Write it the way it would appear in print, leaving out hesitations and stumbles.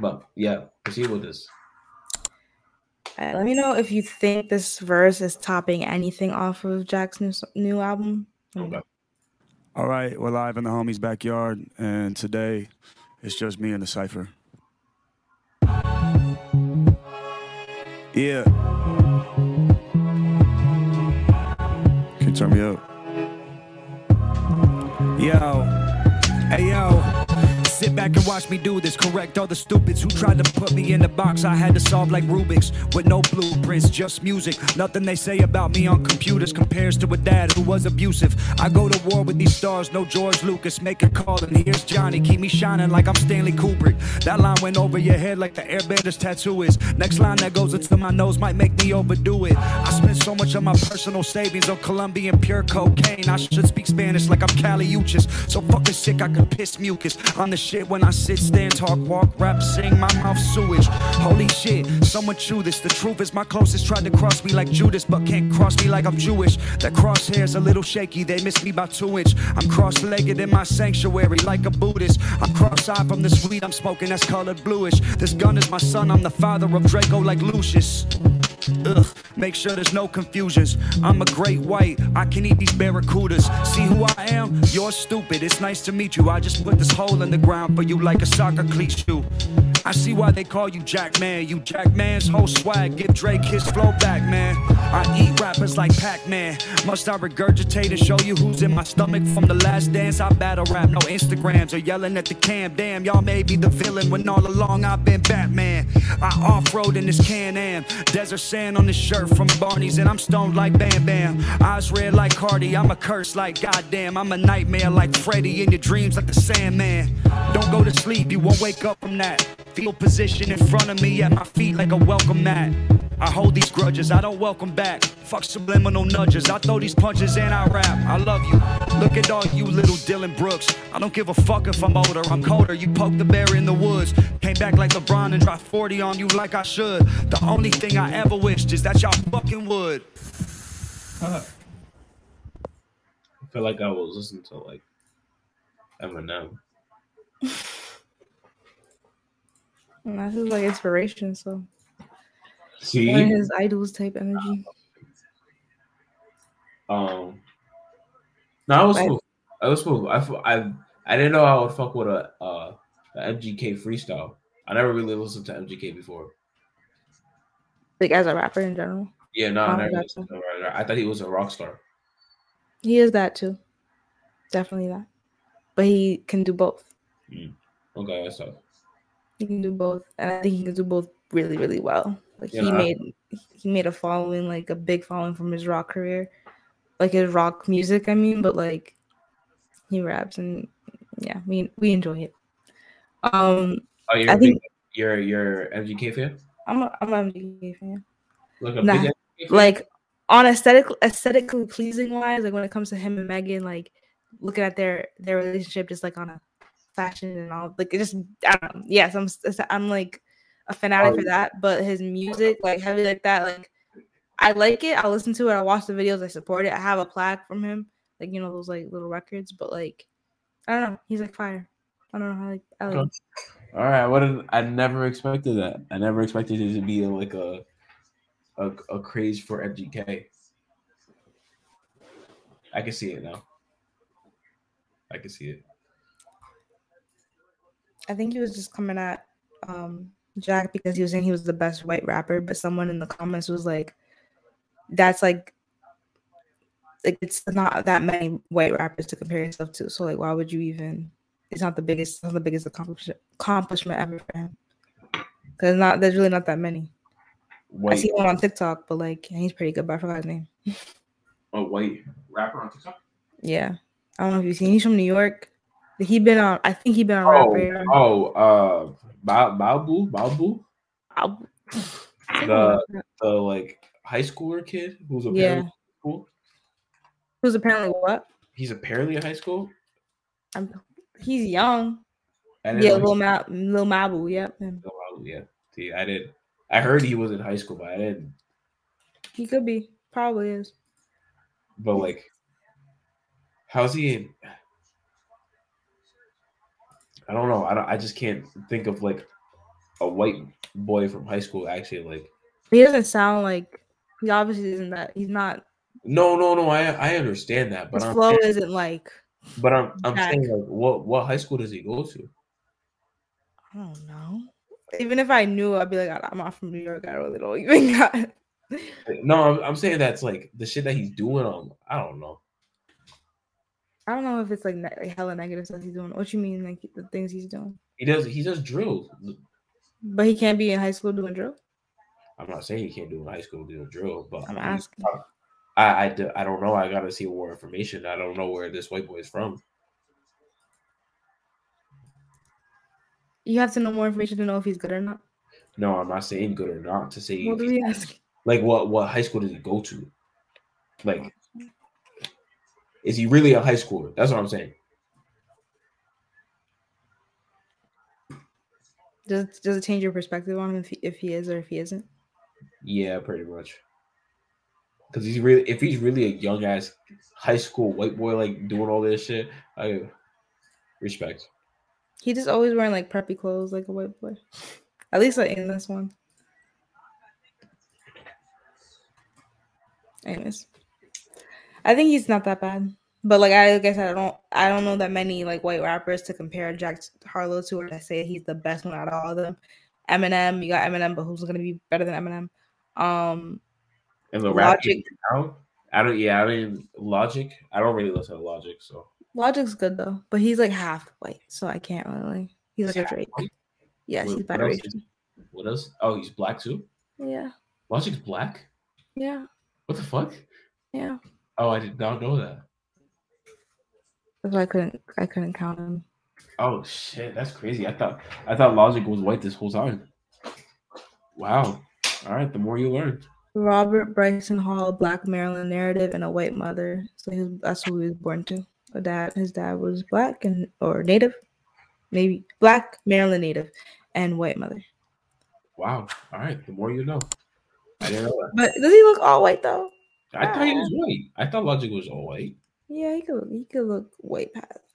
But yeah, proceed with this. Let me know if you think this verse is topping anything off of Jack's new album. Okay. All right, we're live in the homie's backyard, and today it's just me and the cypher. Yeah. Can you turn me up? Yo. Hey, yo. Sit back and watch me do this, correct all the stupids who tried to put me in a box I had to solve like Rubik's, with no blueprints, just music. Nothing they say about me on computers compares to a dad who was abusive. I go to war with these stars, no George Lucas, make a call and here's Johnny, keep me shining like I'm Stanley Kubrick. That line went over your head like the airbender's tattoo is. Next line that goes into my nose might make me overdo it. I spent so much of my personal savings on Colombian pure cocaine, I should speak Spanish like I'm Caliuchis, so fucking sick I could piss mucus on the shit when I sit, stand, talk, walk, rap, sing, my mouth sewage. Holy shit, someone chew this. The truth is my closest tried to cross me like Judas, but can't cross me like I'm Jewish. That crosshair's a little shaky, they missed me by 2 inches. I'm cross-legged in my sanctuary like a Buddhist. I'm cross-eyed from this weed I'm smoking that's colored bluish. This gun is my son, I'm the father of Draco like Lucius. Ugh, make sure there's no confusions. I'm a great white, I can eat these barracudas. See who I am? You're stupid. It's nice to meet you. I just put this hole in the ground for you like a soccer cleat shoe. I see why they call you Jack Man. You Jack Man's whole swag. Give Drake his flow back, man. I eat rappers like Pac Man. Must I regurgitate and show you who's in my stomach from the last dance? I battle rap, no Instagrams or yelling at the cam. Damn, y'all may be the villain when all along I've been Batman. I off-road in this Can-Am. Desert sand on this shirt from Barney's, and I'm stoned like Bam Bam. Eyes red like Cardi, I'm a curse like goddamn. I'm a nightmare like Freddy, in your dreams like the Sandman. Don't go to sleep, you won't wake up from that. Feel position in front of me at my feet like a welcome mat. I hold these grudges, I don't welcome back. Fuck subliminal nudges, I throw these punches and I rap. I love you, look at all you little Dillon Brooks. I don't give a fuck if I'm older, I'm colder. You poke the bear in the woods. Came back like LeBron and dropped 40 on you like I should. The only thing I ever wished is that y'all fucking would. I feel like I was listening to like Eminem. And that's just like inspiration, so. See, one of his idols type energy. No, I was cool. I didn't know I would fuck with a MGK freestyle. I never really listened to MGK before. Like as a rapper in general. Yeah, no, I thought he was a rock star. He is that too, definitely that. But he can do both. Okay, that's tough. He can do both, and I think he can do both really, really well. Like yeah, he made a following, like a big following from his rock career, like his rock music. I mean, but like he raps, and yeah, we enjoy it. You're MGK fan. I'm an MGK fan. Like a big MGK fan? Like on aesthetically pleasing wise, like when it comes to him and Megan, like looking at their relationship, just like on a fashion and all, like it just I don't know. Yes, I'm like a fanatic for that, but his music, like heavy like that, like I like it. I listen to it. I watch the videos. I support it. I have a plaque from him, like you know those like little records. But like, I don't know. He's like fire. I don't know how I like. All right, I never expected that. I never expected it to be like a craze for MGK. I can see it now. I can see it. I think he was just coming at Jack because he was saying he was the best white rapper, but someone in the comments was like, that's like it's not that many white rappers to compare yourself to, so like why would you even, it's not the biggest accomplishment ever for him, because there's really not that many white. I see one on TikTok, but like he's pretty good, but I forgot his name. A white rapper on TikTok? Yeah, I don't know if you've seen, he's from New York. I think he's been on Rap. Mabu? The like high schooler kid who's apparently cool. Who's apparently what? He's apparently in high school. He's young. Yeah, Lil Mabu, yeah. See, I heard he was in high school, but I didn't. He could be, probably is. But like, how's he in? I don't know. I just can't think of like a white boy from high school actually like. He doesn't sound like he obviously isn't that. He's not. No. I understand that, but his flow isn't like. But I'm saying like, what high school does he go to? I don't know. Even if I knew, I'd be like, I'm not from New York. I really don't even got it. No, I'm saying that's like the shit that he's doing on. I don't know. I don't know if it's like hella negative stuff he's doing. What you mean, like the things he's doing? He does drill. But he can't be in high school doing drill? I'm not saying he can't do in high school doing drill, but I'm asking. I don't know. I gotta see more information. I don't know where this white boy is from. You have to know more information to know if he's good or not. No, I'm not saying good or not to say. What do we ask? Like, what high school did he go to? Like, is he really a high schooler? That's what I'm saying. Does it change your perspective on him if he is or if he isn't? Yeah, pretty much. Because if he's really a young ass high school white boy like doing all this shit, I respect. He just always wearing like preppy clothes like a white boy. At least like in this one. Anyways, I think he's not that bad, but I don't know that many like white rappers to compare Jack Harlow to, or to say he's the best one out of all of them. Eminem, you got Eminem, but who's gonna be better than Eminem? And the Logic. Logic. I don't really listen to Logic, so Logic's good though, but he's like half white, so I can't really. He's like a Drake. Yes, he's biracial. What else? Oh, he's black too. Yeah. Logic's black. Yeah. What the fuck? Yeah. Oh, I did not know that. That's why I couldn't count him. Oh shit, that's crazy. I thought Logic was white this whole time. Wow. All right, the more you learn. Robert Bryson Hall, black Maryland native, and a white mother. So that's who he was born to. His dad was black or native, maybe black Maryland native, and white mother. Wow. All right, the more you know. I didn't know that. But does he look all white though? I thought he was white. I thought Logic was all white. Yeah, he could look white past.